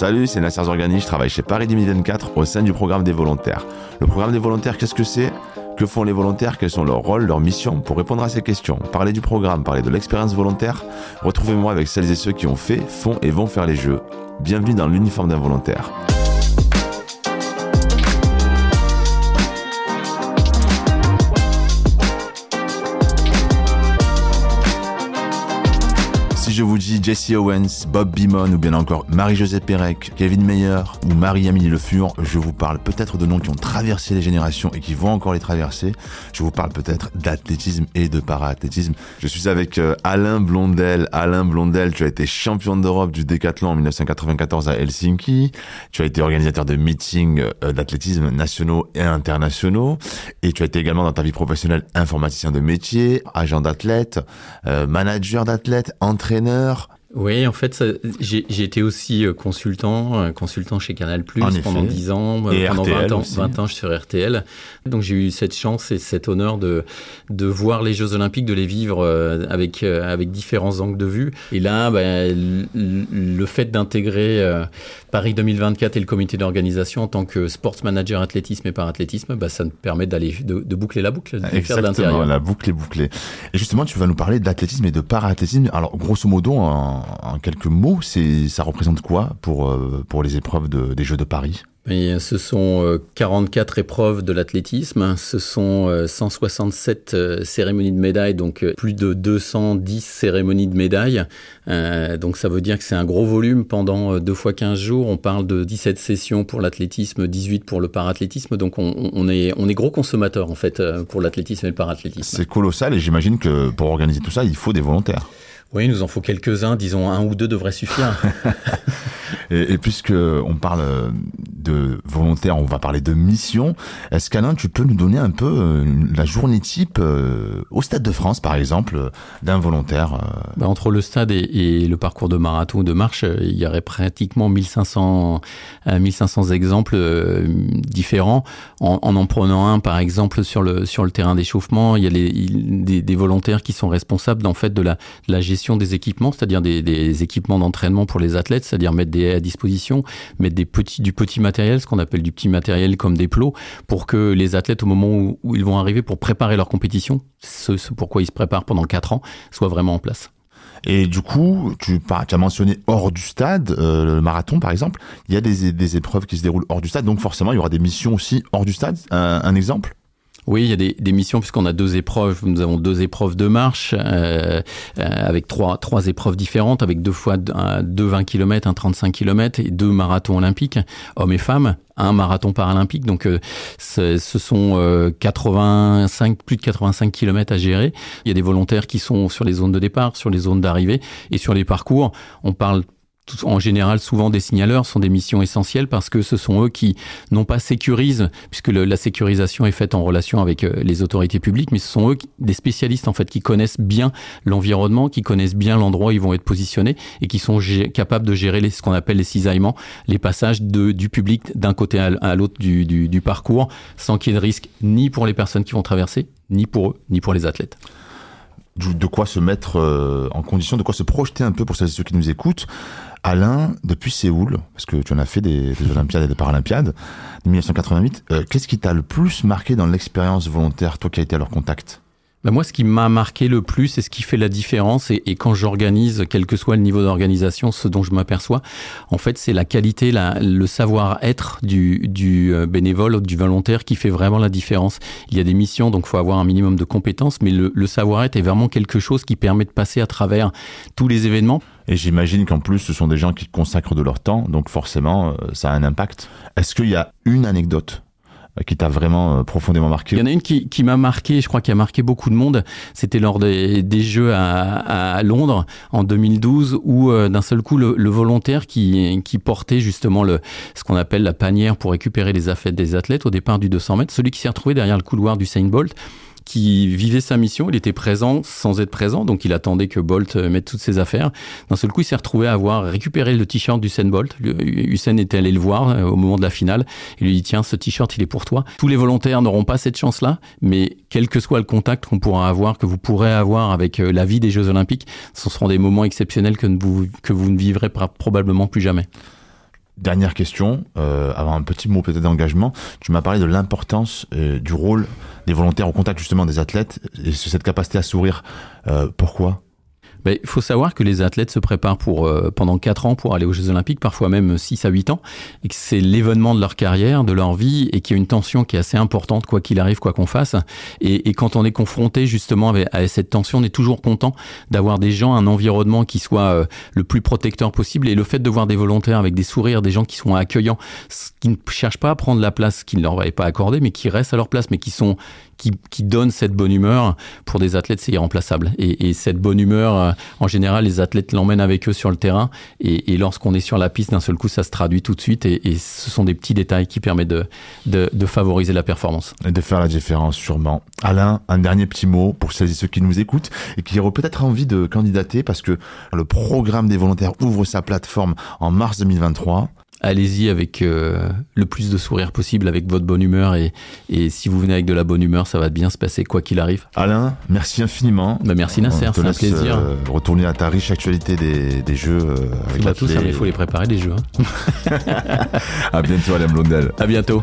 Salut, c'est Nasser Zorgani, je travaille chez Paris 2024 au sein du programme des volontaires. Le programme des volontaires, qu'est-ce que c'est ? Que font les volontaires ? Quels sont leurs rôles, leurs missions ? Pour répondre à ces questions, parler du programme, parler de l'expérience volontaire, retrouvez-moi avec celles et ceux qui ont fait, font et vont faire les jeux. Bienvenue dans l'uniforme d'un volontaire. Je vous dis Jesse Owens, Bob Beamon ou bien encore Marie-José Pérec, Kevin Mayer ou Marie-Amélie Le Fur, je vous parle peut-être de noms qui ont traversé les générations et qui vont encore les traverser. Je vous parle peut-être d'athlétisme et de para-athlétisme. Je suis avec Alain Blondel. Alain Blondel, tu as été champion d'Europe du décathlon en 1994 à Helsinki. Tu as été organisateur de meetings d'athlétisme nationaux et internationaux. Et tu as été également dans ta vie professionnelle informaticien de métier, agent d'athlète, manager d'athlète, entraîneur. Oui, en fait, j'ai été aussi consultant chez Canal+, pendant 10 ans, et pendant 20 ans sur RTL. Donc j'ai eu cette chance et cet honneur de voir les Jeux Olympiques, de les vivre avec différents angles de vue. Et là, le fait d'intégrer Paris 2024 et le comité d'organisation en tant que sports manager athlétisme et parathlétisme, ça me permet de boucler la boucle. Exactement, la boucle est bouclée. Et justement, tu vas nous parler d'athlétisme et de parathlétisme. Alors, grosso modo, en quelques mots, ça représente quoi pour les épreuves des Jeux de Paris ? Et ce sont 44 épreuves de l'athlétisme, ce sont 167 cérémonies de médailles, donc plus de 210 cérémonies de médailles. Donc ça veut dire que c'est un gros volume pendant 2 fois 15 jours. On parle de 17 sessions pour l'athlétisme, 18 pour le parathlétisme. Donc on est gros consommateur en fait pour l'athlétisme et le parathlétisme. C'est colossal et j'imagine que pour organiser tout ça, il faut des volontaires. Oui, il nous en faut quelques-uns, disons 1 ou 2 devraient suffire. Et puisqu'on parle de volontaires, on va parler de mission. Est-ce qu'Alain, tu peux nous donner un peu la journée type au Stade de France, par exemple, d'un volontaire ? Entre le stade et le parcours de marathon ou de marche, il y aurait pratiquement 1500 exemples différents. En prenant un, par exemple, sur le terrain d'échauffement, il y a des volontaires qui sont responsables en fait, de la gestion des équipements, c'est-à-dire des équipements d'entraînement pour les athlètes, c'est-à-dire mettre des haies à disposition, mettre du petit matériel, ce qu'on appelle du petit matériel comme des plots, pour que les athlètes, au moment où ils vont arriver pour préparer leur compétition, ce pourquoi ils se préparent pendant 4 ans, soient vraiment en place. Et du coup, tu as mentionné hors du stade, le marathon par exemple, il y a des épreuves qui se déroulent hors du stade, donc forcément il y aura des missions aussi hors du stade, un exemple ? Oui, il y a des missions puisqu'on a 2 épreuves. Nous avons 2 épreuves de marche avec 3 épreuves différentes, avec 2 fois 2 20 km, un 35 km et 2 marathons olympiques, hommes et femmes. Un marathon paralympique, donc ce sont plus de 85 km à gérer. Il y a des volontaires qui sont sur les zones de départ, sur les zones d'arrivée et sur les parcours. On parle en général, souvent des signaleurs sont des missions essentielles parce que ce sont eux qui, non pas sécurisent, puisque la sécurisation est faite en relation avec les autorités publiques, mais ce sont eux, des spécialistes en fait, qui connaissent bien l'environnement, qui connaissent bien l'endroit où ils vont être positionnés et qui sont capables de gérer ce qu'on appelle les cisaillements, les passages du public d'un côté à l'autre du parcours, sans qu'il y ait de risque ni pour les personnes qui vont traverser, ni pour eux, ni pour les athlètes. De quoi se mettre en condition, de quoi se projeter un peu pour celles et ceux qui nous écoutent. Alain, depuis Séoul, parce que tu en as fait des Olympiades et des Paralympiades, de 1988, qu'est-ce qui t'a le plus marqué dans l'expérience volontaire, toi qui as été à leur contact ? Moi, ce qui m'a marqué le plus et ce qui fait la différence, et quand j'organise, quel que soit le niveau d'organisation, ce dont je m'aperçois, en fait, c'est la qualité, le savoir-être du bénévole ou du volontaire qui fait vraiment la différence. Il y a des missions, donc il faut avoir un minimum de compétences, mais le savoir-être est vraiment quelque chose qui permet de passer à travers tous les événements. Et j'imagine qu'en plus, ce sont des gens qui consacrent de leur temps, donc forcément, ça a un impact. Est-ce qu'il y a une anecdote qui t'a vraiment profondément marqué ? Il y en a une qui m'a marqué, je crois qui a marqué beaucoup de monde. C'était lors des Jeux à Londres en 2012 où d'un seul coup le volontaire qui portait justement ce qu'on appelle la panière pour récupérer les affaires des athlètes au départ du 200 mètres, celui qui s'est retrouvé derrière le couloir d'Usain Bolt, qui vivait sa mission, il était présent sans être présent, donc il attendait que Bolt mette toutes ses affaires. D'un seul coup, il s'est retrouvé à avoir récupéré le t-shirt d'Usain Bolt. Usain était allé le voir au moment de la finale. Il lui dit « Tiens, ce t-shirt, il est pour toi ». Tous les volontaires n'auront pas cette chance-là, mais quel que soit le contact qu'on pourra avoir, que vous pourrez avoir avec la vie des Jeux Olympiques, ce seront des moments exceptionnels que vous ne vivrez probablement plus jamais. Dernière question, avant un petit mot peut-être d'engagement, tu m'as parlé de l'importance du rôle des volontaires au contact justement des athlètes et cette capacité à sourire. Pourquoi ? Il faut savoir que les athlètes se préparent pendant 4 ans pour aller aux Jeux Olympiques, parfois même 6 à 8 ans, et que c'est l'événement de leur carrière, de leur vie, et qu'il y a une tension qui est assez importante, quoi qu'il arrive, quoi qu'on fasse. Et quand on est confronté justement à cette tension, on est toujours content d'avoir des gens, un environnement qui soit le plus protecteur possible. Et le fait de voir des volontaires avec des sourires, des gens qui sont accueillants, qui ne cherchent pas à prendre la place qu'ils ne leur avaient pas accordée, mais qui restent à leur place, mais qui donnent cette bonne humeur, pour des athlètes, c'est irremplaçable. Et cette bonne humeur... En général, les athlètes l'emmènent avec eux sur le terrain et lorsqu'on est sur la piste, d'un seul coup, ça se traduit tout de suite et ce sont des petits détails qui permettent de favoriser la performance. Et de faire la différence, sûrement. Alain, un dernier petit mot pour celles et ceux qui nous écoutent et qui auraient peut-être envie de candidater parce que le programme des volontaires ouvre sa plateforme en mars 2023. Allez-y avec le plus de sourire possible, avec votre bonne humeur et si vous venez avec de la bonne humeur, ça va bien se passer quoi qu'il arrive. Alain, merci infiniment. Merci Nasser, c'est un plaisir. Retourner à ta riche actualité des jeux. Avec tous, il faut les préparer les jeux. À bientôt Alain Blondel. À bientôt.